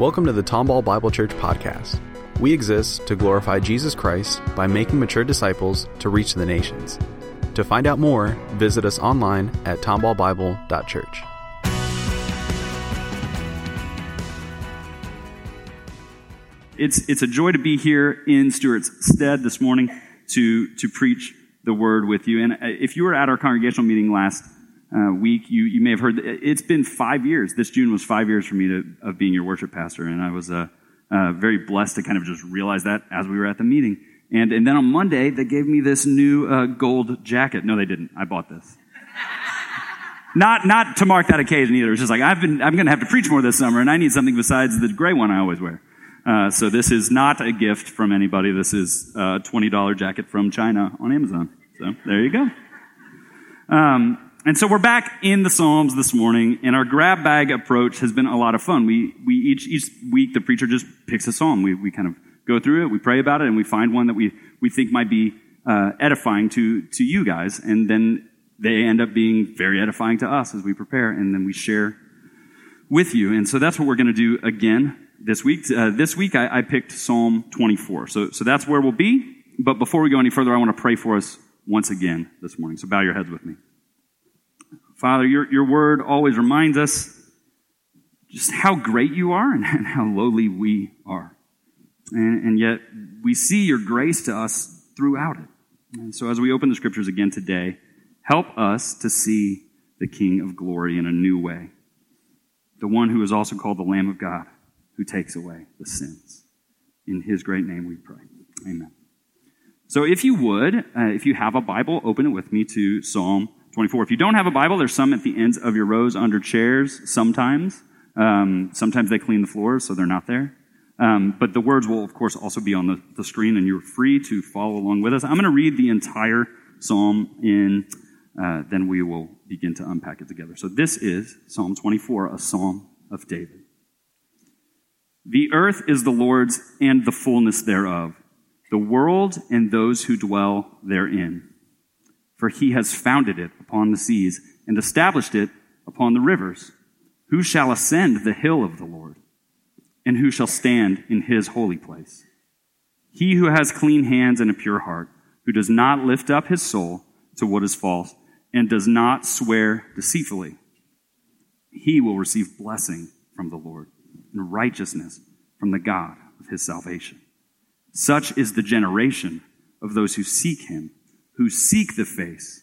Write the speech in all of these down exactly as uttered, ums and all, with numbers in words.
Welcome to the Tomball Bible Church podcast. We exist to glorify Jesus Christ by making mature disciples to reach the nations. To find out more, visit us online at tomball bible dot church. It's it's a joy to be here in Stuart's stead this morning to to preach the word with you. And if you were at our congregational meeting last uh, week, you you may have heard that it's been five years. This June was five years for me to, of being your worship pastor, and I was uh, uh, very blessed to kind of just realize that as we were at the meeting. And and then on Monday, they gave me this new uh, gold jacket. No, they didn't. I bought this. Not not to mark that occasion either. It's just like I've been I'm going to have to preach more this summer, and I need something besides the gray one I always wear. Uh, so this is not a gift from anybody. This is a twenty dollars jacket from China on Amazon. So there you go. Um, and so we're back in the Psalms this morning, and our grab bag approach has been a lot of fun. We we each each week the preacher just picks a psalm. We we kind of go through it, we pray about it, and we find one that we we think might be uh, edifying to to you guys, and then they end up being very edifying to us as we prepare, and then we share with you. And so that's what we're going to do again. This week, uh, this week I, I picked Psalm twenty-four, so so that's where we'll be. But before we go any further, I want to pray for us once again this morning. So bow your heads with me. Father, your your word always reminds us just how great you are and, and how lowly we are, and, and yet we see your grace to us throughout it. And so as we open the scriptures again today, help us to see the King of Glory in a new way, the one who is also called the Lamb of God, who takes away the sins. In his great name we pray. Amen. So if you would, uh, if you have a Bible, open it with me to Psalm twenty-four. If you don't have a Bible, there's some at the ends of your rows under chairs sometimes. Um, sometimes they clean the floors, so they're not there. Um, but the words will, of course, also be on the, the screen, and you're free to follow along with us. I'm going to read the entire Psalm, in, uh, then we will begin to unpack it together. So this is Psalm twenty-four, a Psalm of David. The earth is the Lord's and the fullness thereof, the world and those who dwell therein. For he has founded it upon the seas and established it upon the rivers. Who shall ascend the hill of the Lord? And who shall stand in his holy place? He who has clean hands and a pure heart, who does not lift up his soul to what is false and does not swear deceitfully, he will receive blessing from the Lord, and righteousness from the God of his salvation. Such is the generation of those who seek him, who seek the face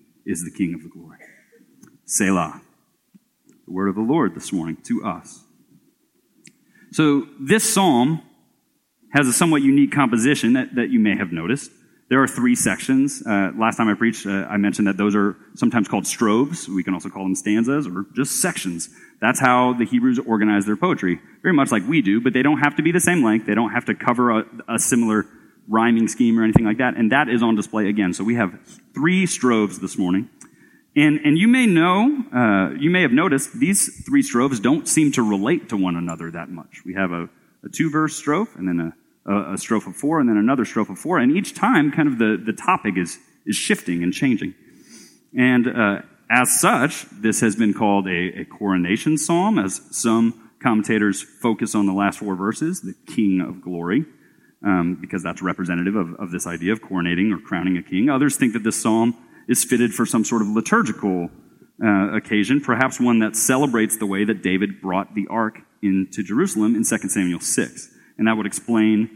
is the King of Glory. Selah. The word of the Lord this morning to us. So this psalm has a somewhat unique composition that, that you may have noticed. There are three sections. Uh, last time I preached, uh, I mentioned that those are sometimes called strophes. We can also call them stanzas or just sections. That's how the Hebrews organized their poetry, very much like we do, but they don't have to be the same length. They don't have to cover a, a similar rhyming scheme or anything like that, and that is on display again. So we have three strophes this morning. And and you may know, uh, you may have noticed, these three strophes don't seem to relate to one another that much. We have a, a two-verse strophe, and then a A, a strophe of four, and then another strophe of four, and each time kind of the, the topic is is shifting and changing. And uh, as such, this has been called a, a coronation psalm, as some commentators focus on the last four verses, the King of Glory, um, because that's representative of, of this idea of coronating or crowning a king. Others think that this psalm is fitted for some sort of liturgical uh, occasion, perhaps one that celebrates the way that David brought the ark into Jerusalem in Second Samuel six. And that would explain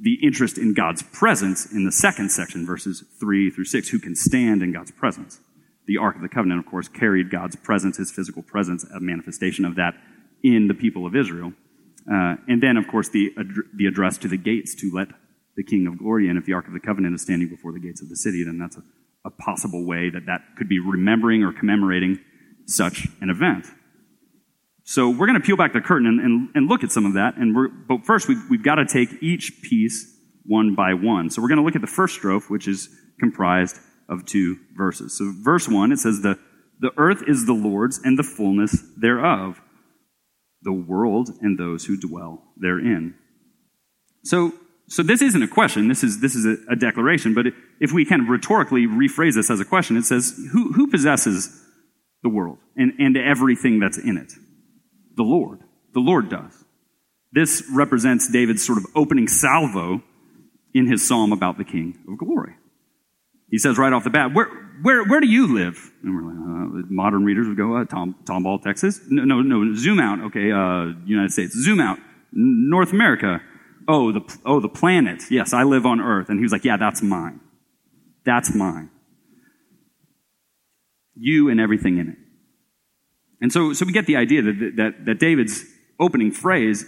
the interest in God's presence in the second section, verses three through six, who can stand in God's presence. The Ark of the Covenant, of course, carried God's presence, his physical presence, a manifestation of that in the people of Israel. Uh, and then, of course, the, ad- the address to the gates to let the King of Glory in. If the Ark of the Covenant is standing before the gates of the city, then that's a, a possible way that that could be remembering or commemorating such an event. So we're going to peel back the curtain and, and, and look at some of that. And we're, but first, we've, we've got to take each piece one by one. So we're going to look at the first strophe, which is comprised of two verses. So verse one, it says, the, the earth is the Lord's and the fullness thereof, the world and those who dwell therein. So so this isn't a question. This is this is a, a declaration. But if we kind of rhetorically rephrase this as a question, it says, who, who possesses the world and, and everything that's in it? The Lord. The Lord does. This represents David's sort of opening salvo in his psalm about the King of Glory. He says right off the bat, where where where do you live? And we're like, uh, modern readers would go, uh, Tom, Tomball, Texas. No, no, no, zoom out. Okay, uh, United States. Zoom out. North America. Oh, the oh the planet. Yes, I live on Earth. And he was like, yeah, that's mine. That's mine. You and everything in it. And so, so we get the idea that, that, that David's opening phrase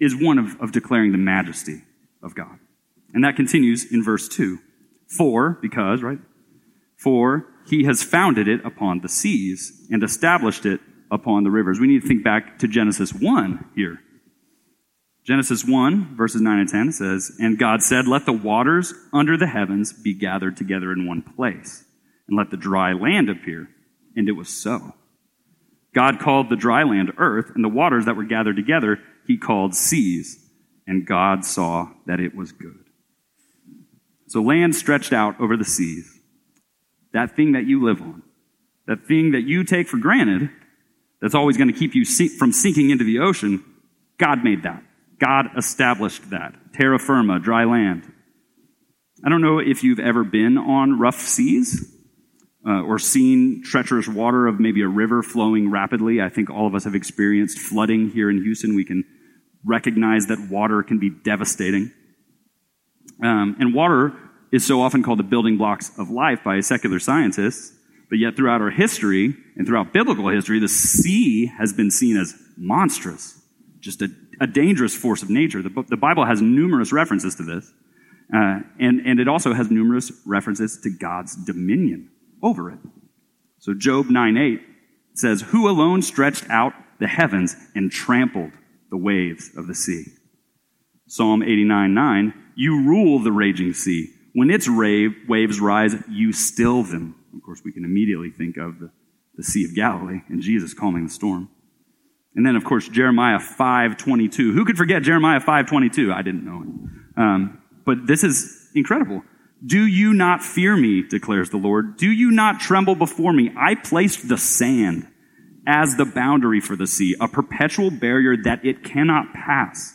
is one of, of declaring the majesty of God. And that continues in verse two. For, because, right? For he has founded it upon the seas and established it upon the rivers. We need to think back to Genesis one here. Genesis one, verses nine and ten says, and God said, let the waters under the heavens be gathered together in one place, and let the dry land appear. And it was so. God called the dry land earth, and the waters that were gathered together he called seas, and God saw that it was good. So land stretched out over the seas, that thing that you live on, that thing that you take for granted, that's always going to keep you sink, from sinking into the ocean, God made that. God established that. Terra firma, dry land. I don't know if you've ever been on rough seas. Uh, or seen treacherous water of maybe a river flowing rapidly. I think all of us have experienced flooding here in Houston. We can recognize that water can be devastating. Um, and water is so often called the building blocks of life by secular scientists, but yet throughout our history and throughout biblical history, the sea has been seen as monstrous, just a, a dangerous force of nature. The, the Bible has numerous references to this, uh, and, and it also has numerous references to God's dominion over it. So Job nine eight says, who alone stretched out the heavens and trampled the waves of the sea? Psalm eighty-nine nine, you rule the raging sea. When its rave, waves rise, you still them. Of course, we can immediately think of the, the Sea of Galilee and Jesus calming the storm. And then, of course, Jeremiah five twenty-two. Who could forget Jeremiah five twenty-two? I didn't know it. Um, but this is incredible. Do you not fear me, declares the Lord? Do you not tremble before me? I placed the sand as the boundary for the sea, a perpetual barrier that it cannot pass.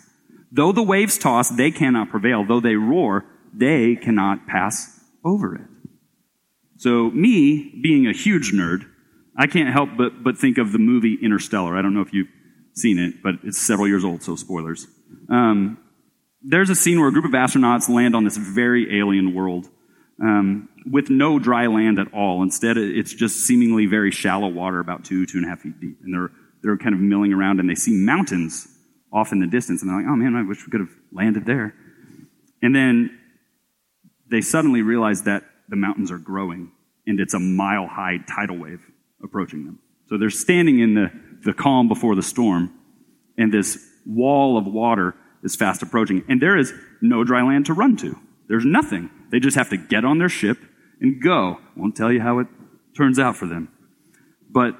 Though the waves toss, they cannot prevail. Though they roar, they cannot pass over it. So me, being a huge nerd, I can't help but, but think of the movie Interstellar. I don't know if you've seen it, but it's several years old, so spoilers. Um... There's a scene where a group of astronauts land on this very alien world um, with no dry land at all. Instead, it's just seemingly very shallow water, about two, two and a half feet deep. And they're they're kind of milling around, and they see mountains off in the distance. And they're like, oh, man, I wish we could have landed there. And then they suddenly realize that the mountains are growing, and it's a mile-high tidal wave approaching them. So they're standing in the, the calm before the storm, and this wall of water is fast approaching, and there is no dry land to run to. There's nothing. They just have to get on their ship and go. Won't tell you how it turns out for them. But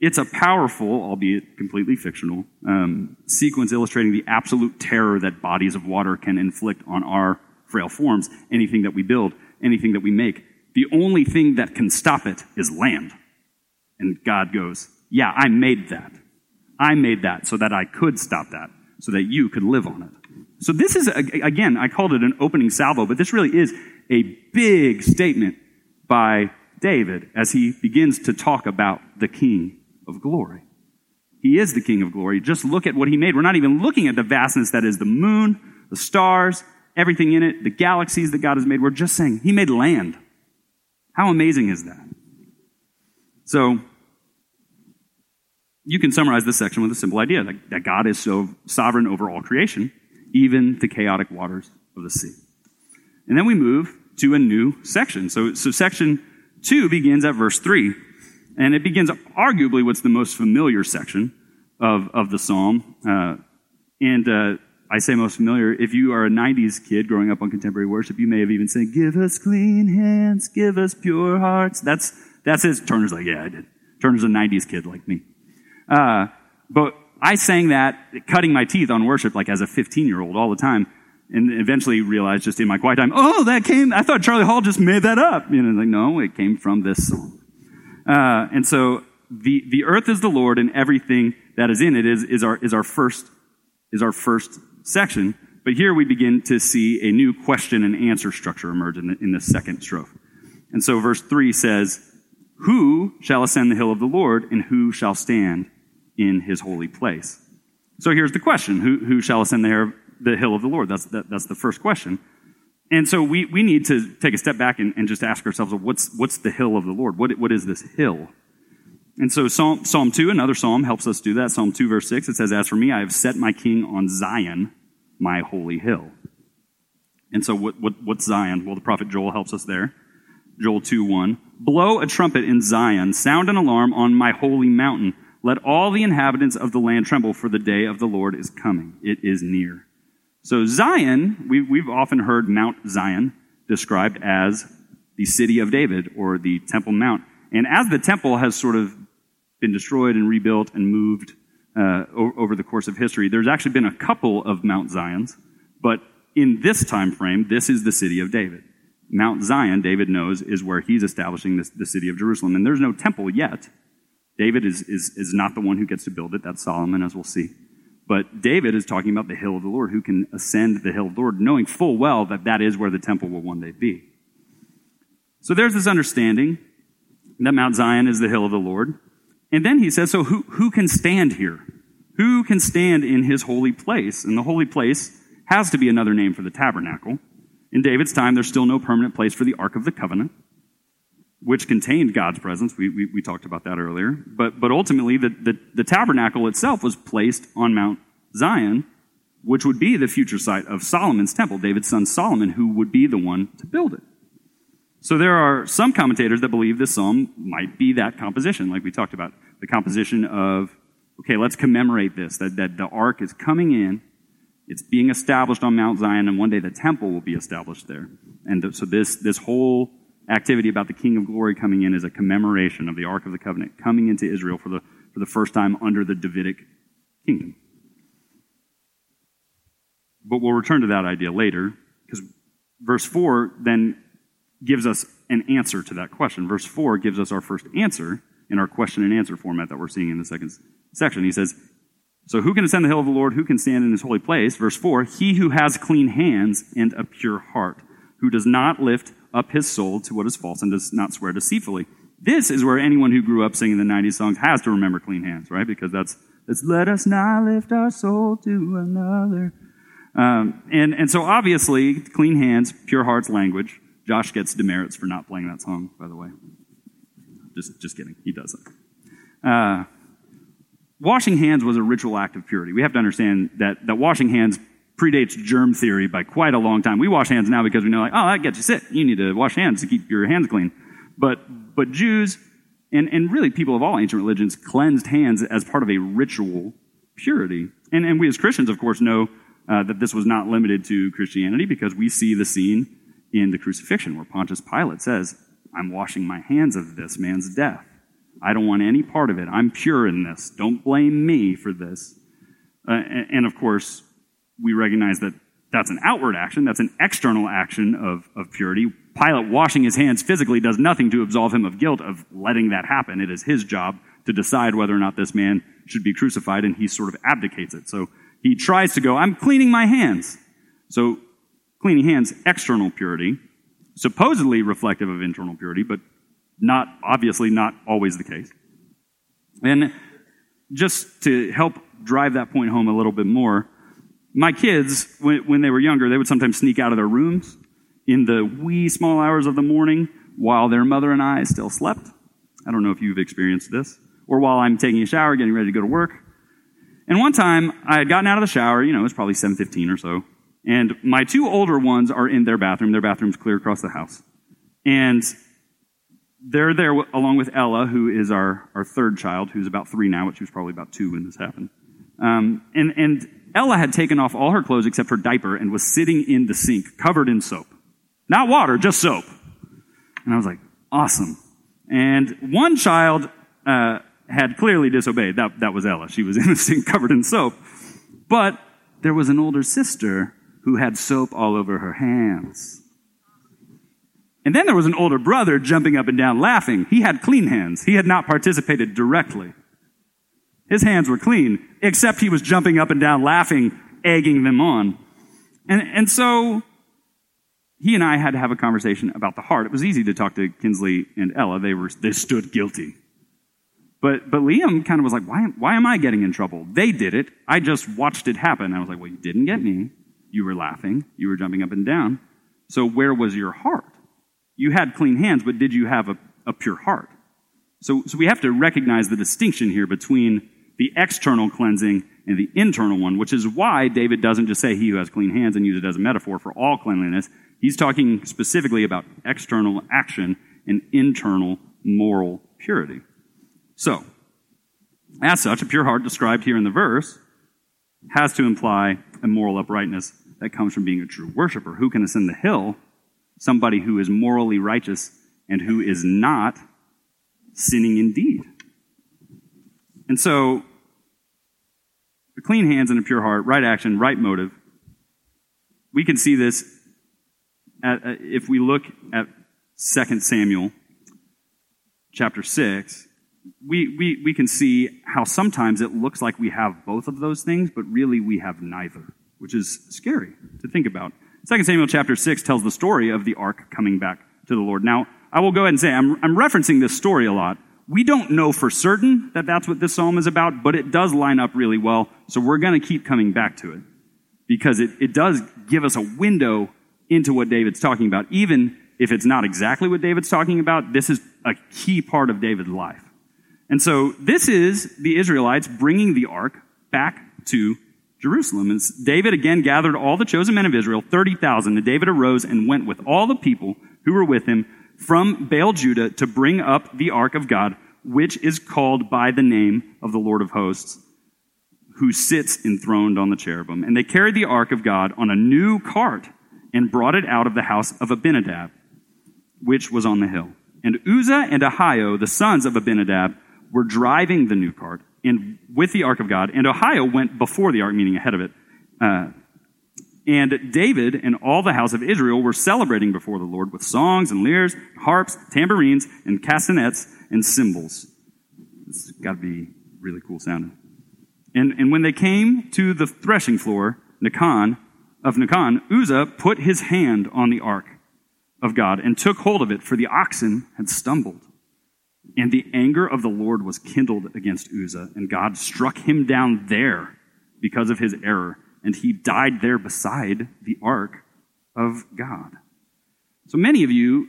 it's a powerful, albeit completely fictional, um, sequence illustrating the absolute terror that bodies of water can inflict on our frail forms, anything that we build, anything that we make. The only thing that can stop it is land. And God goes, yeah, I made that. I made that so that I could stop that, so that you could live on it. So this is, again, I called it an opening salvo, but this really is a big statement by David as he begins to talk about the King of Glory. He is the King of Glory. Just look at what he made. We're not even looking at the vastness that is the moon, the stars, everything in it, the galaxies that God has made. We're just saying he made land. How amazing is that? So you can summarize this section with a simple idea, that, that God is so sovereign over all creation, even the chaotic waters of the sea. And then we move to a new section. So, so section two begins at verse three, And it begins arguably what's the most familiar section of, of the psalm. Uh, and uh, I say most familiar. If you are a nineties kid growing up on contemporary worship, you may have even said, "Give us clean hands, give us pure hearts." That's that's his. Turner's like, yeah, I did. Turner's a nineties kid like me. Uh, but I sang that, cutting my teeth on worship, like as a fifteen-year-old all the time, and eventually realized just in my quiet time, oh, that came, I thought Charlie Hall just made that up. You know, like, no, it came from this song. Uh, and so the, the earth is the Lord, and everything that is in it is, is our, is our first, is our first section. But here we begin to see a new question and answer structure emerge in the, in the second strophe. And so verse three says, "Who shall ascend the hill of the Lord, and who shall stand in his holy place?" So here's the question: Who, who shall ascend the, the hill of the Lord? That's that, that's the first question. And so we, we need to take a step back and, and just ask ourselves, what's what's the hill of the Lord? What what is this hill? And so Psalm Psalm two, another psalm, helps us do that. Psalm two, verse six, it says, "As for me, I have set my king on Zion, my holy hill." And so what, what what's Zion? Well, the prophet Joel helps us there. Joel two one, "Blow a trumpet in Zion, sound an alarm on my holy mountain. Let all the inhabitants of the land tremble, for the day of the Lord is coming. It is near." So Zion, we, we've often heard Mount Zion described as the city of David or the Temple Mount. And as the temple has sort of been destroyed and rebuilt and moved uh, over the course of history, there's actually been a couple of Mount Zions. But in this time frame, this is the city of David. Mount Zion, David knows, is where he's establishing this, the city of Jerusalem. And there's no temple yet. David is, is, is not the one who gets to build it. That's Solomon, as we'll see. But David is talking about the hill of the Lord, who can ascend the hill of the Lord, knowing full well that that is where the temple will one day be. So there's this understanding that Mount Zion is the hill of the Lord. And then he says, so who, who can stand here? Who can stand in his holy place? And the holy place has to be another name for the tabernacle. In David's time, there's still no permanent place for the Ark of the Covenant, which contained God's presence. We, we, we talked about that earlier. But but ultimately, the, the, the tabernacle itself was placed on Mount Zion, which would be the future site of Solomon's temple, David's son Solomon, who would be the one to build it. So there are some commentators that believe this psalm might be that composition, like we talked about, the composition of, okay, let's commemorate this, that, that the Ark is coming in, it's being established on Mount Zion, and one day the temple will be established there. And th- so this this whole activity about the King of Glory coming in is a commemoration of the Ark of the Covenant coming into Israel for the for the first time under the Davidic kingdom. But we'll return to that idea later, because verse four then gives us an answer to that question. Verse four gives us our first answer in our question and answer format that we're seeing in the second section. He says, so who can ascend the hill of the Lord? Who can stand in his holy place? Verse four, he who has clean hands and a pure heart, who does not lift up his soul to what is false and does not swear deceitfully. This is where anyone who grew up singing the nineties songs has to remember clean hands, right? Because that's, that's let us not lift our soul to another. Um, and, and so obviously, clean hands, pure hearts language. Josh gets demerits for not playing that song, by the way. Just, just kidding. He does it. Uh, Washing hands was a ritual act of purity. We have to understand that, that washing hands predates germ theory by quite a long time. We wash hands now because we know, like, oh, that gets you sick. You need to wash hands to keep your hands clean. But but Jews, and, and really people of all ancient religions, cleansed hands as part of a ritual purity. And, and we as Christians, of course, know uh, that this was not limited to Christianity, because we see the scene in the crucifixion where Pontius Pilate says, "I'm washing my hands of this man's death. I don't want any part of it. I'm pure in this. Don't blame me for this." Uh, and, and of course, we recognize that that's an outward action. That's an external action of, of purity. Pilate washing his hands physically does nothing to absolve him of guilt of letting that happen. It is his job to decide whether or not this man should be crucified, and he sort of abdicates it. So he tries to go, "I'm cleaning my hands." So cleaning hands, external purity, supposedly reflective of internal purity, but Not, obviously, not always the case. And just to help drive that point home a little bit more, my kids, when, when they were younger, they would sometimes sneak out of their rooms in the wee small hours of the morning while their mother and I still slept. I don't know if you've experienced this. Or while I'm taking a shower, getting ready to go to work. And one time, I had gotten out of the shower, you know, it was probably seven fifteen or so, and my two older ones are in their bathroom. Their bathroom's clear across the house. And they're there along with Ella, who is our, our third child, who's about three now, but she was probably about two when this happened. Um, and, and Ella had taken off all her clothes except her diaper and was sitting in the sink, covered in soap. Not water, just soap. And I was like, awesome. And one child uh, had clearly disobeyed. That, that was Ella. She was in the sink covered in soap. But there was an older sister who had soap all over her hands. And then there was an older brother jumping up and down laughing. He had clean hands. He had not participated directly. His hands were clean, except he was jumping up and down laughing, egging them on. And, and so he and I had to have a conversation about the heart. It was easy to talk to Kinsley and Ella. They were they stood guilty. But but Liam kind of was like, why, why am I getting in trouble? They did it. I just watched it happen. I was like, well, you didn't get me. You were laughing. You were jumping up and down. So where was your heart? You had clean hands, but did you have a, a pure heart? So, so we have to recognize the distinction here between the external cleansing and the internal one, which is why David doesn't just say he who has clean hands and use it as a metaphor for all cleanliness. He's talking specifically about external action and internal moral purity. So, as such, a pure heart described here in the verse has to imply a moral uprightness that comes from being a true worshiper. Who can ascend the hill? Somebody who is morally righteous and who is not sinning indeed. And so, the clean hands and a pure heart, right action, right motive. We can see this at, if we look at Second Samuel chapter six. We, we, we can see how sometimes it looks like we have both of those things, but really we have neither, which is scary to think about. Second Samuel chapter six tells the story of the ark coming back to the Lord. Now, I will go ahead and say, I'm, I'm referencing this story a lot. We don't know for certain that that's what this psalm is about, but it does line up really well, so we're going to keep coming back to it because it, it does give us a window into what David's talking about. Even if it's not exactly what David's talking about, this is a key part of David's life. And so this is the Israelites bringing the ark back to Jerusalem. And David again gathered all the chosen men of Israel, thirty thousand, and David arose and went with all the people who were with him from Baal Judah to bring up the ark of God, which is called by the name of the Lord of hosts, who sits enthroned on the cherubim. And they carried the ark of God on a new cart and brought it out of the house of Abinadab, which was on the hill. And Uzzah and Ahio, the sons of Abinadab, were driving the new cart, and with the ark of God, and Ahio went before the ark, meaning ahead of it. Uh, and David and all the house of Israel were celebrating before the Lord with songs and lyres, harps, tambourines, and castanets, and cymbals. This has got to be really cool sounding. And, and when they came to the threshing floor Nacon, of Nacon, Uzzah put his hand on the ark of God and took hold of it, for the oxen had stumbled. And the anger of the Lord was kindled against Uzzah, and God struck him down there because of his error, and he died there beside the ark of God. So many of you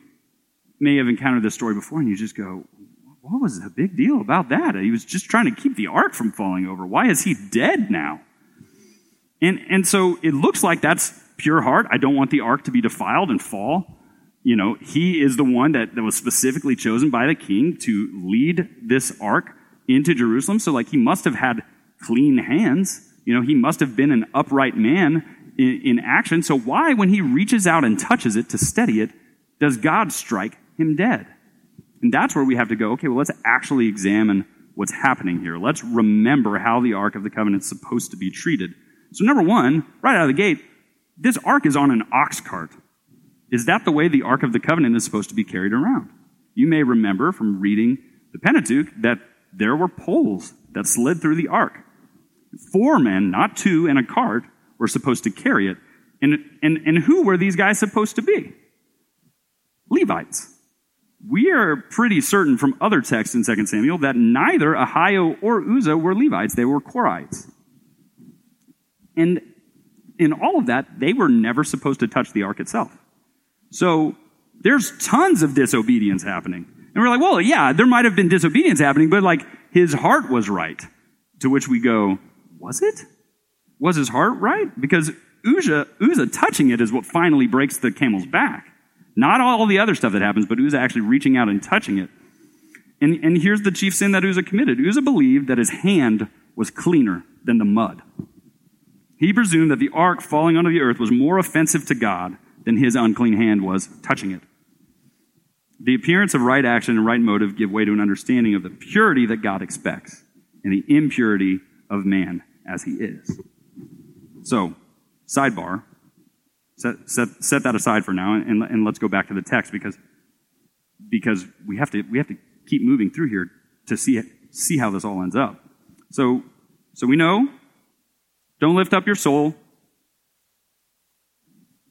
may have encountered this story before, and you just go, what was the big deal about that? He was just trying to keep the ark from falling over. Why is he dead now? And, and so it looks like that's pure heart. I don't want the ark to be defiled and fall. You know, he is the one that, that was specifically chosen by the king to lead this ark into Jerusalem. So, like, he must have had clean hands. You know, he must have been an upright man in, in action. So why, when he reaches out and touches it to steady it, does God strike him dead? And that's where we have to go, okay, well, let's actually examine what's happening here. Let's remember how the Ark of the Covenant is supposed to be treated. So number one, right out of the gate, this ark is on an ox cart. Is that the way the Ark of the Covenant is supposed to be carried around? You may remember from reading the Pentateuch that there were poles that slid through the ark. Four men, not two, in a cart were supposed to carry it. And, and, and who were these guys supposed to be? Levites. We are pretty certain from other texts in Second Samuel that neither Ahio or Uzzah were Levites. They were Korhites. And in all of that, they were never supposed to touch the ark itself. So there's tons of disobedience happening. And we're like, well, yeah, there might have been disobedience happening, but like his heart was right. To which we go, was it? Was his heart right? Because Uzzah, Uzzah touching it is what finally breaks the camel's back. Not all the other stuff that happens, but Uzzah actually reaching out and touching it. And, and here's the chief sin that Uzzah committed. Uzzah believed that his hand was cleaner than the mud. He presumed that the ark falling onto the earth was more offensive to God than his unclean hand was touching it. The appearance of right action and right motive give way to an understanding of the purity that God expects and the impurity of man as he is. So, sidebar, set, set, set that aside for now, and, and let's go back to the text because, because we have to we have to keep moving through here to see see how this all ends up. So, so we know, don't lift up your soul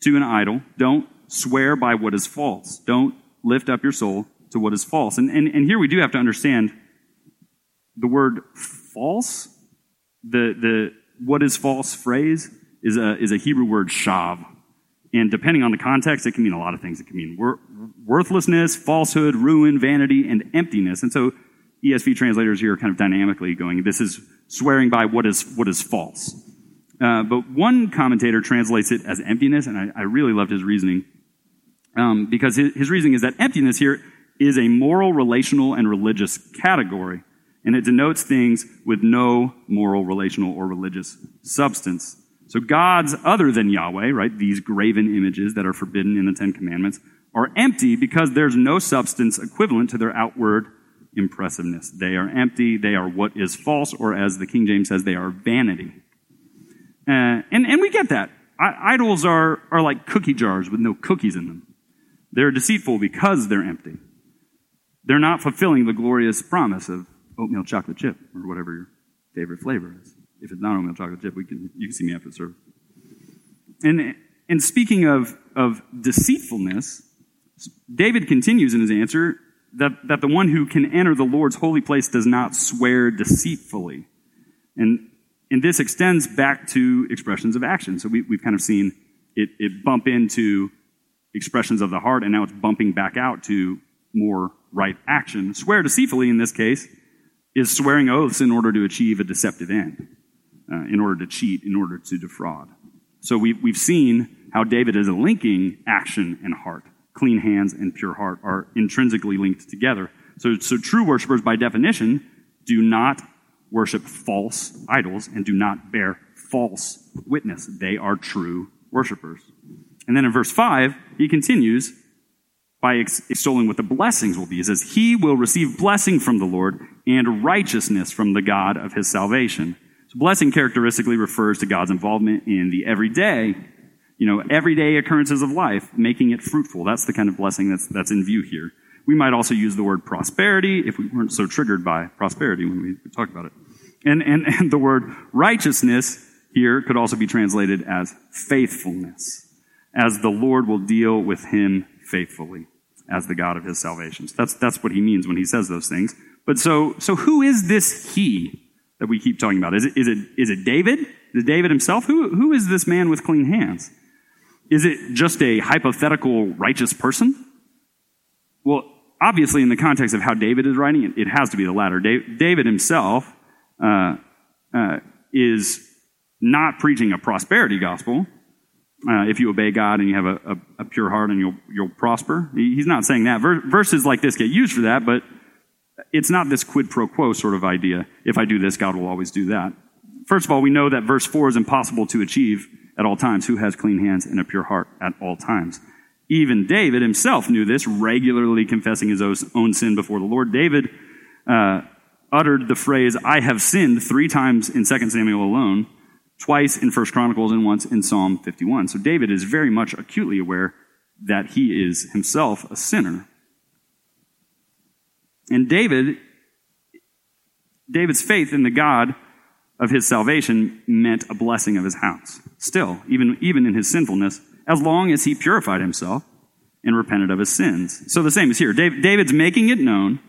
to an idol. Don't swear by what is false. Don't lift up your soul to what is false. And, and, and here we do have to understand the word false. The, the what is false phrase is a, is a Hebrew word, shav. And depending on the context, it can mean a lot of things. It can mean wor- worthlessness, falsehood, ruin, vanity, and emptiness. And so E S V translators here are kind of dynamically going, this is swearing by what is what is false. Uh, but one commentator translates it as emptiness, and I, I really loved his reasoning. Um, because his, his reasoning is that emptiness here is a moral, relational, and religious category, and it denotes things with no moral, relational, or religious substance. So gods other than Yahweh, right, these graven images that are forbidden in the Ten Commandments, are empty because there's no substance equivalent to their outward impressiveness. They are empty, they are what is false, or as the King James says, they are vanity. Uh, and, and we get that. I, idols are, are like cookie jars with no cookies in them. They're deceitful because they're empty. They're not fulfilling the glorious promise of oatmeal chocolate chip or whatever your favorite flavor is. If it's not oatmeal chocolate chip, we can you can see me after the service. And and speaking of, of deceitfulness, David continues in his answer that, that the one who can enter the Lord's holy place does not swear deceitfully. And and this extends back to expressions of action. So we, we've kind of seen it, it bump into expressions of the heart, and now it's bumping back out to more right action. Swear deceitfully, in this case, is swearing oaths in order to achieve a deceptive end, uh, in order to cheat, in order to defraud. So we've, we've seen how David is linking action and heart. Clean hands and pure heart are intrinsically linked together. So, so true worshipers, by definition, do not worship false idols and do not bear false witness. They are true worshipers. And then in verse five, he continues by extolling what the blessings will be. He says, he will receive blessing from the Lord and righteousness from the God of his salvation. So blessing characteristically refers to God's involvement in the everyday, you know, everyday occurrences of life, making it fruitful. That's the kind of blessing that's that's in view here. We might also use the word prosperity if we weren't so triggered by prosperity when we talk about it. And, and, and the word righteousness here could also be translated as faithfulness, as the Lord will deal with him faithfully, as the God of his salvation. So that's, that's what he means when he says those things. But so so who is this he that we keep talking about? Is it is it is it David? Is it David himself? Who who is this man with clean hands? Is it just a hypothetical righteous person? Well, obviously in the context of how David is writing, it, it has to be the latter. David himself uh, uh, is not preaching a prosperity gospel. Uh, if you obey God and you have a, a, a pure heart and you'll you'll prosper. He's not saying that. Vers- verses like this get used for that, but it's not this quid pro quo sort of idea. If I do this, God will always do that. First of all, we know that verse four is impossible to achieve at all times. Who has clean hands and a pure heart at all times? Even David himself knew this, regularly confessing his own sin before the Lord. David uh, uttered the phrase, I have sinned, three times in Second Samuel alone, twice in First Chronicles and once in Psalm fifty-one. So David is very much acutely aware that he is himself a sinner. And David, David's faith in the God of his salvation meant a blessing of his house. Still, even, even in his sinfulness, as long as he purified himself and repented of his sins. So the same is here. David's making it known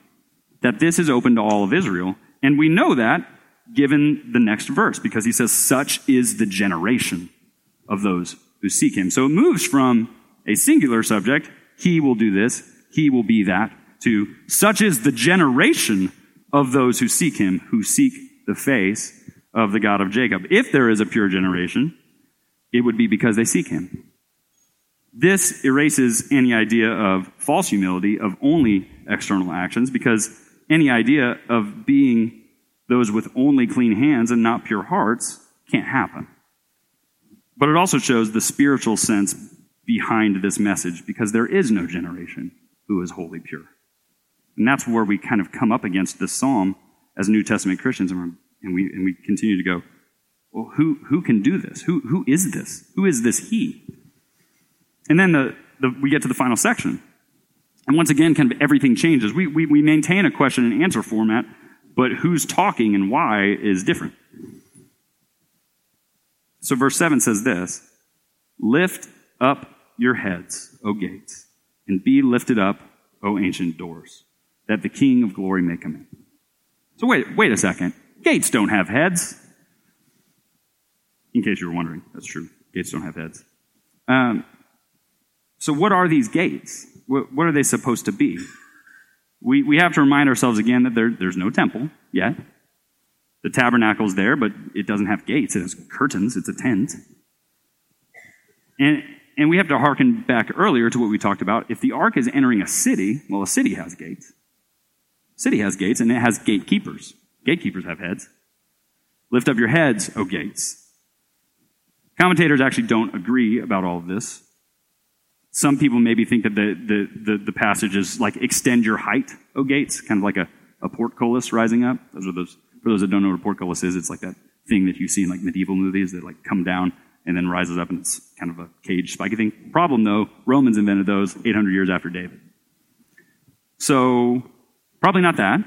that this is open to all of Israel, and we know that given the next verse, because he says, such is the generation of those who seek him. So it moves from a singular subject, he will do this, he will be that, to such is the generation of those who seek him, who seek the face of the God of Jacob. If there is a pure generation, it would be because they seek him. This erases any idea of false humility, of only external actions, because any idea of being those with only clean hands and not pure hearts can't happen. But it also shows the spiritual sense behind this message, because there is no generation who is wholly pure. And that's where we kind of come up against this psalm as New Testament Christians, and, we're, and we and we continue to go, well, who who can do this? Who who is this? Who is this he? And then the, the we get to the final section. And once again, kind of everything changes. We, we, we maintain a question and answer format, but who's talking and why is different. So verse seven says this, "Lift up your heads, O gates, and be lifted up, O ancient doors, that the King of glory may come in." So wait, wait a second. Gates don't have heads. In case you were wondering, that's true. Gates don't have heads. Um, so what are these gates? What, what are they supposed to be? We we have to remind ourselves again that there, there's no temple yet. The tabernacle's there, but it doesn't have gates. It has curtains. It's a tent. And and we have to hearken back earlier to what we talked about. If the ark is entering a city, well, a city has gates. City has gates, and it has gatekeepers. Gatekeepers have heads. Lift up your heads, O gates. Commentators actually don't agree about all of this. Some people maybe think that the the the, the passage is like, extend your height, O gates, kind of like a, a portcullis rising up. Those are those. For those that don't know what a portcullis is, it's like that thing that you see in like medieval movies that like come down and then rises up, and it's kind of a cage spiky thing. Problem though, Romans invented those eight hundred years after David. So probably not that,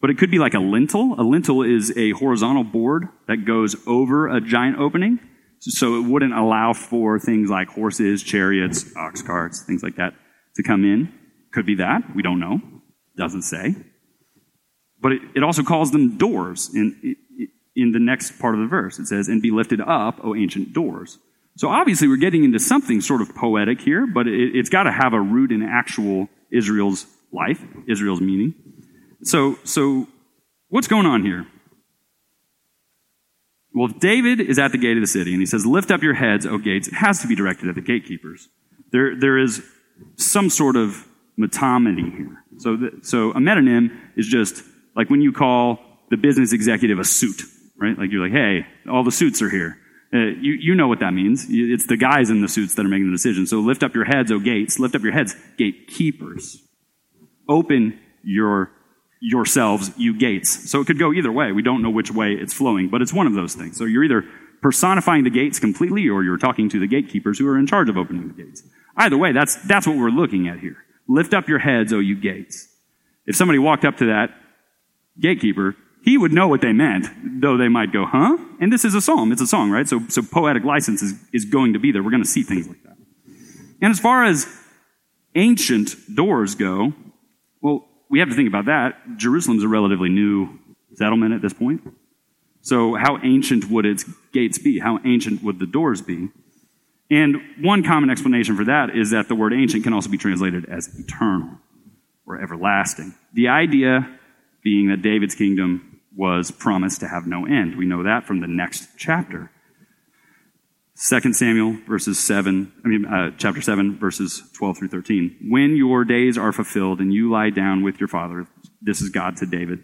but it could be like a lintel. A lintel is a horizontal board that goes over a giant opening, so it wouldn't allow for things like horses, chariots, ox carts, things like that to come in. Could be that. We don't know. Doesn't say. But it, it also calls them doors in in the next part of the verse. It says, "And be lifted up, O ancient doors." So obviously we're getting into something sort of poetic here, but it, it's got to have a root in actual Israel's life, Israel's meaning. So, so what's going on here? Well, if David is at the gate of the city and he says, "Lift up your heads, O gates," it has to be directed at the gatekeepers. There, there is some sort of metonymy here. So, the, so a metonym is just like when you call the business executive a suit, right? Like you're like, hey, all the suits are here. Uh, you, you know what that means. It's the guys in the suits that are making the decision. So lift up your heads, O gates. Lift up your heads, gatekeepers. Open your yourselves, you gates. So it could go either way. We don't know which way it's flowing, but it's one of those things. So you're either personifying the gates completely or you're talking to the gatekeepers who are in charge of opening the gates. Either way, that's that's what we're looking at here. Lift up your heads, O you gates. If somebody walked up to that gatekeeper, he would know what they meant, though they might go, huh? And this is a psalm. It's a song, right? So so poetic license is, is going to be there. We're going to see things like that. And as far as ancient doors go, well, we have to think about that. Jerusalem's a relatively new settlement at this point. So how ancient would its gates be? How ancient would the doors be? And one common explanation for that is that the word ancient can also be translated as eternal or everlasting. The idea being that David's kingdom was promised to have no end. We know that from the next chapter. Second Samuel verses seven, I mean, uh, chapter seven, verses twelve through thirteen. "When your days are fulfilled and you lie down with your father," this is God to David,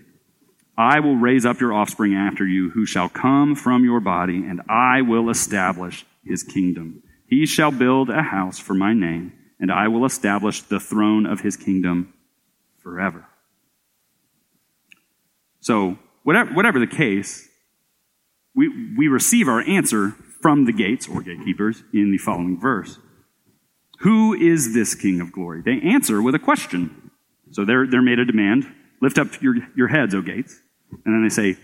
"I will raise up your offspring after you, who shall come from your body, and I will establish his kingdom. He shall build a house for my name, and I will establish the throne of his kingdom forever." So whatever, whatever the case, we, we receive our answer from the gates or gatekeepers in the following verse. Who is this King of glory? They answer with a question. So they're, they're made a demand. Lift up your, your heads, O gates. And then they say,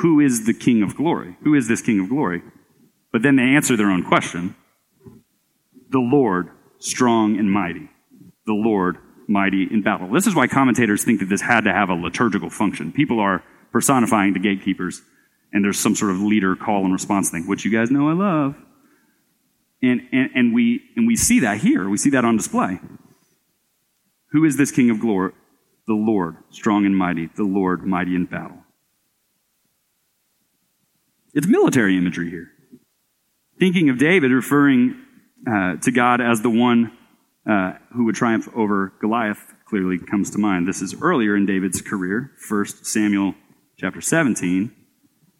who is the King of glory? Who is this King of glory? But then they answer their own question. The Lord, strong and mighty. The Lord, mighty in battle. This is why commentators think that this had to have a liturgical function. People are personifying the gatekeepers, and there's some sort of leader call and response thing, which you guys know I love. And, and, and, we, and we see that here. We see that on display. Who is this King of glory? The Lord, strong and mighty. The Lord, mighty in battle. It's military imagery here. Thinking of David referring uh, to God as the one uh, who would triumph over Goliath clearly comes to mind. This is earlier in David's career, First Samuel chapter seventeen.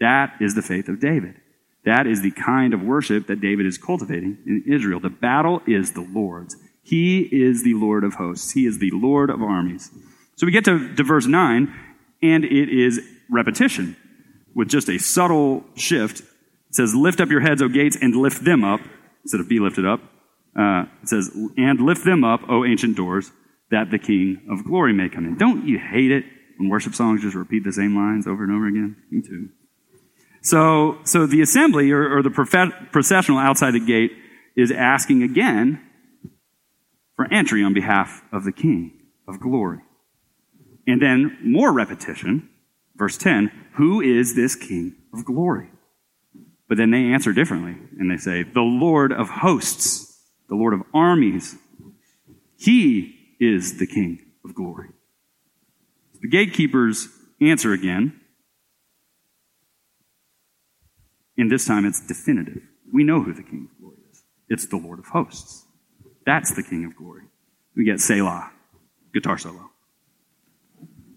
That is the faith of David. That is the kind of worship that David is cultivating in Israel. The battle is the Lord's. He is the Lord of hosts. He is the Lord of armies. So we get to, to verse nine, and it is repetition with just a subtle shift. It says, "Lift up your heads, O gates, and lift them up," instead of "be lifted up." Uh, it says, "And lift them up, O ancient doors, that the King of glory may come in." Don't you hate it when worship songs just repeat the same lines over and over again? Me too. So, so the assembly, or, or the profe- processional outside the gate, is asking again for entry on behalf of the King of glory. And then more repetition, verse ten, "Who is this King of glory?" But then they answer differently, and they say, "The Lord of hosts, the Lord of armies, he is the King of glory." The gatekeepers answer again. And this time it's definitive. We know who the King of glory is. It's the Lord of hosts. That's the King of glory. We get Selah, guitar solo.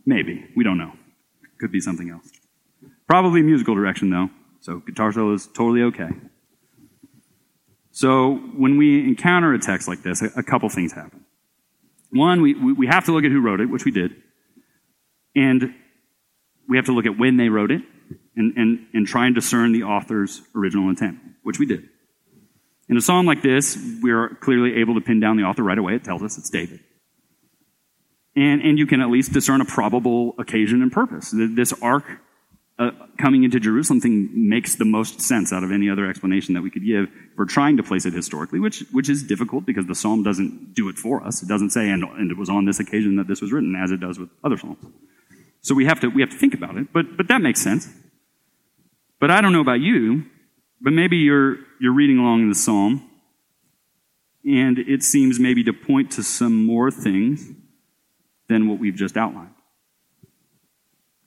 Maybe. We don't know. Could be something else. Probably musical direction, though. So guitar solo is totally okay. So when we encounter a text like this, a couple things happen. One, we, we have to look at who wrote it, which we did. And we have to look at when they wrote it. And, and, and try and discern the author's original intent, which we did. In a psalm like this, we're clearly able to pin down the author right away. It tells us it's David. And, and you can at least discern a probable occasion and purpose. This ark uh, coming into Jerusalem thing makes the most sense out of any other explanation that we could give for trying to place it historically, which, which is difficult because the psalm doesn't do it for us. It doesn't say, and, and it was on this occasion that this was written, as it does with other psalms. So we have to, we have to think about it, but, but that makes sense. But I don't know about you, but maybe you're you're reading along in the psalm, and it seems maybe to point to some more things than what we've just outlined.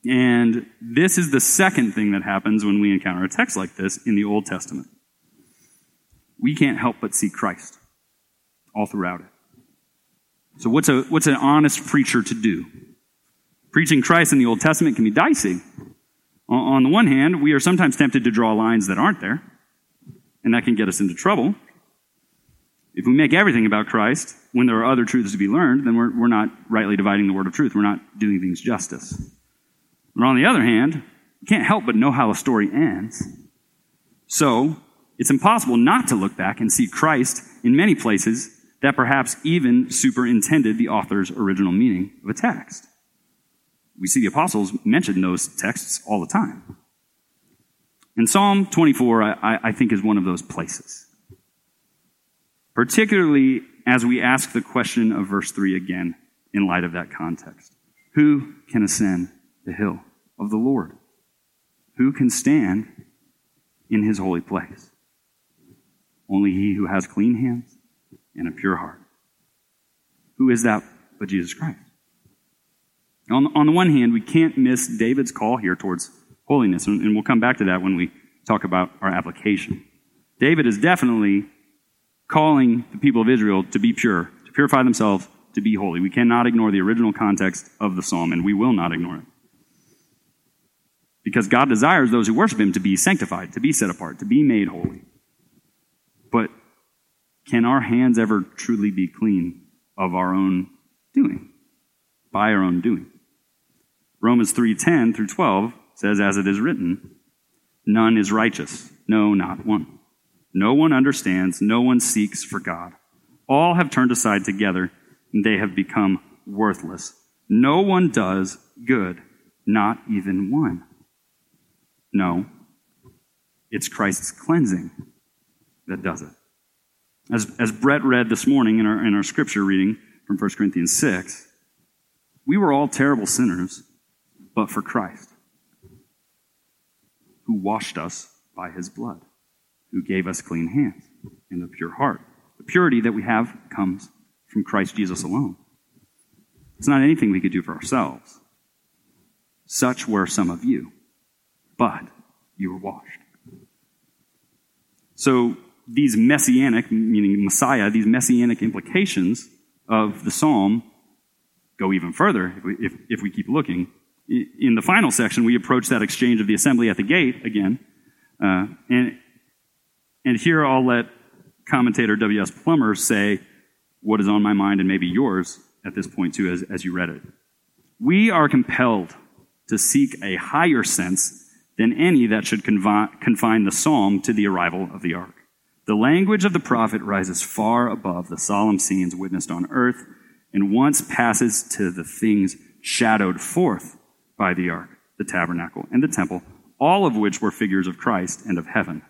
And this is the second thing that happens when we encounter a text like this in the Old Testament. We can't help but see Christ all throughout it. So what's a what's an honest preacher to do? Preaching Christ in the Old Testament can be dicey. On the one hand, we are sometimes tempted to draw lines that aren't there, and that can get us into trouble. If we make everything about Christ when there are other truths to be learned, then we're, we're not rightly dividing the word of truth. We're not doing things justice. But on the other hand, you can't help but know how a story ends. So it's impossible not to look back and see Christ in many places that perhaps even superintended the author's original meaning of a text. We see the apostles mention those texts all the time. And Psalm twenty-four, I, I think, is one of those places. Particularly as we ask the question of verse three again in light of that context. Who can ascend the hill of the Lord? Who can stand in his holy place? Only he who has clean hands and a pure heart. Who is that but Jesus Christ? On, on the one hand, we can't miss David's call here towards holiness, and, and we'll come back to that when we talk about our application. David is definitely calling the people of Israel to be pure, to purify themselves, to be holy. We cannot ignore the original context of the psalm, and we will not ignore it. Because God desires those who worship him to be sanctified, to be set apart, to be made holy. But can our hands ever truly be clean of our own doing, by our own doing? Romans three ten through twelve says, "As it is written, none is righteous, no, not one. No one understands, no one seeks for God. All have turned aside together, and they have become worthless. No one does good, not even one." No, it's Christ's cleansing that does it. As, as Brett read this morning in our, in our scripture reading from First Corinthians six, we were all terrible sinners, but for Christ, who washed us by his blood, who gave us clean hands and a pure heart. The purity that we have comes from Christ Jesus alone. It's not anything we could do for ourselves. Such were some of you, but you were washed. So these messianic, meaning Messiah, these messianic implications of the psalm go even further if we, if, if we keep looking. In the final section, we approach that exchange of the assembly at the gate again. Uh, and, and here I'll let commentator W S Plummer say what is on my mind and maybe yours at this point too as, as you read it. We are compelled to seek a higher sense than any that should confi- confine the psalm to the arrival of the ark. The language of the prophet rises far above the solemn scenes witnessed on earth and once passes to the things shadowed forth by the ark, the tabernacle, and the temple, all of which were figures of Christ and of heaven.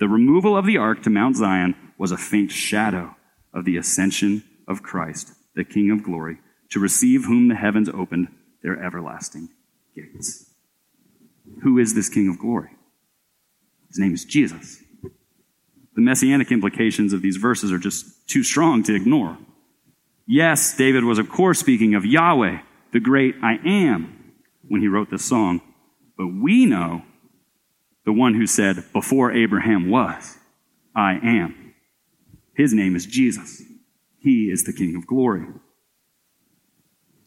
The removal of the ark to Mount Zion was a faint shadow of the ascension of Christ, the King of glory, to receive whom the heavens opened their everlasting gates. Who is this King of glory? His name is Jesus. The messianic implications of these verses are just too strong to ignore. Yes, David was, of course, speaking of Yahweh, the great I am, when he wrote this song, but we know the one who said, before Abraham was, I am. His name is Jesus. He is the King of glory.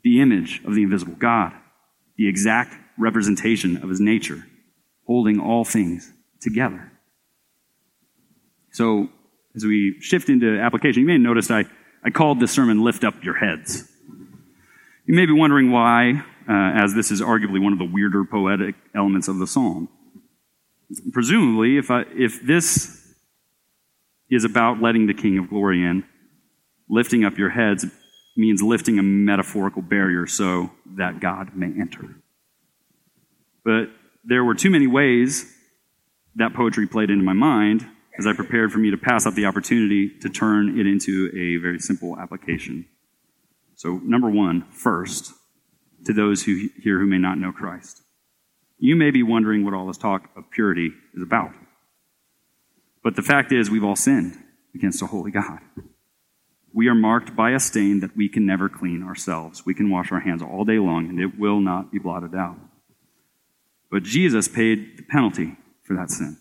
The image of the invisible God, the exact representation of his nature, holding all things together. So as we shift into application, you may have noticed I, I called this sermon, Lift Up Your Heads. You may be wondering why, uh, as this is arguably one of the weirder poetic elements of the psalm. Presumably, if I, if this is about letting the King of glory in, lifting up your heads means lifting a metaphorical barrier so that God may enter. But there were too many ways that poetry played into my mind as I prepared for me to pass up the opportunity to turn it into a very simple application. So number one, first, to those who here who may not know Christ. You may be wondering what all this talk of purity is about. But the fact is, we've all sinned against a holy God. We are marked by a stain that we can never clean ourselves. We can wash our hands all day long, and it will not be blotted out. But Jesus paid the penalty for that sin.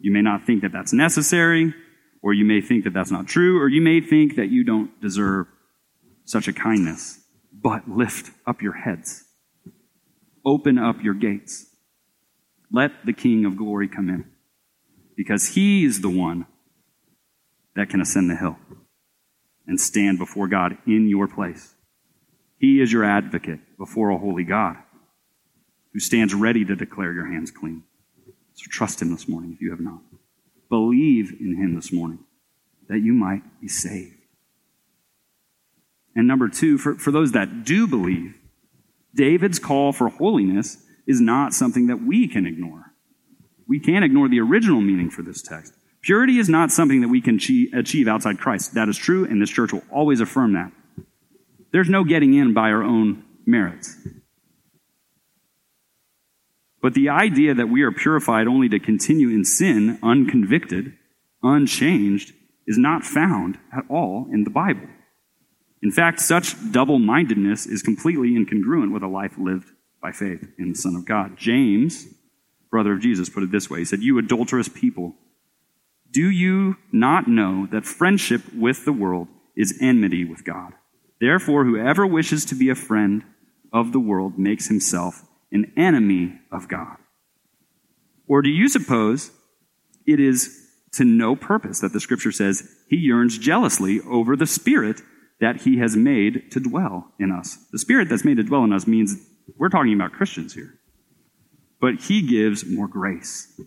You may not think that that's necessary, or you may think that that's not true, or you may think that you don't deserve such a kindness. But lift up your heads. Open up your gates. Let the King of glory come in, because he is the one that can ascend the hill and stand before God in your place. He is your advocate before a holy God who stands ready to declare your hands clean. So trust him this morning if you have not. Believe in him this morning that you might be saved. And number two, for, for those that do believe, David's call for holiness is not something that we can ignore. We can't ignore the original meaning for this text. Purity is not something that we can achieve outside Christ. That is true, and this church will always affirm that. There's no getting in by our own merits. But the idea that we are purified only to continue in sin, unconvicted, unchanged, is not found at all in the Bible. In fact, such double-mindedness is completely incongruent with a life lived by faith in the Son of God. James, brother of Jesus, put it this way. He said, "You adulterous people, do you not know that friendship with the world is enmity with God? Therefore, whoever wishes to be a friend of the world makes himself an enemy of God. Or do you suppose it is to no purpose that the Scripture says he yearns jealously over the Spirit that he has made to dwell in us?" The Spirit that's made to dwell in us means we're talking about Christians here. But he gives more grace.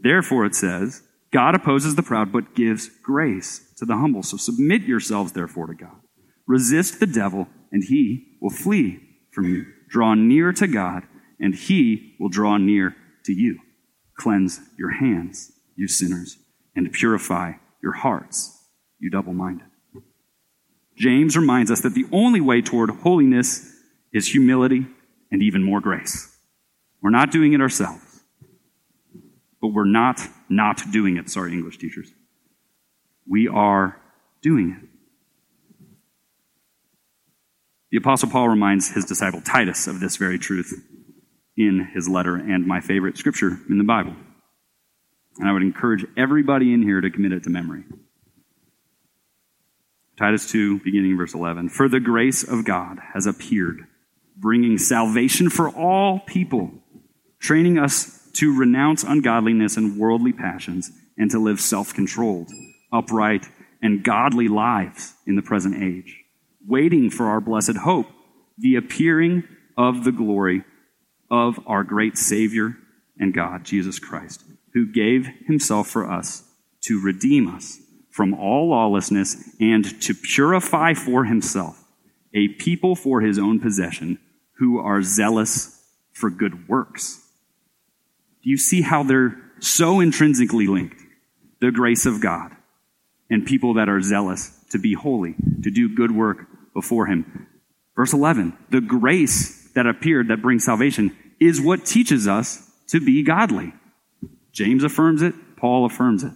Therefore, it says, God opposes the proud, but gives grace to the humble. So submit yourselves, therefore, to God. Resist the devil, and he will flee from you. Draw near to God, and he will draw near to you. Cleanse your hands, you sinners, and purify your hearts, you double-minded. James reminds us that the only way toward holiness is humility and even more grace. We're not doing it ourselves, but we're not not doing it. Sorry, English teachers. We are doing it. The Apostle Paul reminds his disciple Titus of this very truth in his letter and my favorite scripture in the Bible. And I would encourage everybody in here to commit it to memory. Titus two, beginning verse eleven. For the grace of God has appeared, bringing salvation for all people, training us to renounce ungodliness and worldly passions and to live self-controlled, upright, and godly lives in the present age, waiting for our blessed hope, the appearing of the glory of our great Savior and God, Jesus Christ, who gave himself for us to redeem us from all lawlessness and to purify for himself a people for his own possession who are zealous for good works. Do you see how they're so intrinsically linked? The grace of God and people that are zealous to be holy, to do good work before him. Verse eleven, the grace that appeared that brings salvation is what teaches us to be godly. James affirms it. Paul affirms it.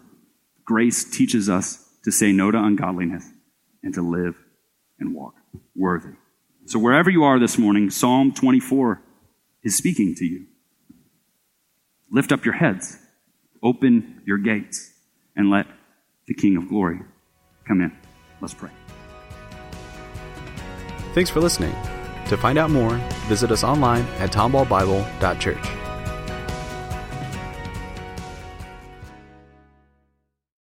Grace teaches us to say no to ungodliness and to live and walk worthy. So wherever you are this morning, Psalm twenty-four is speaking to you. Lift up your heads, open your gates, and let the King of Glory come in. Let's pray. Thanks for listening. To find out more, visit us online at tomball bible dot church.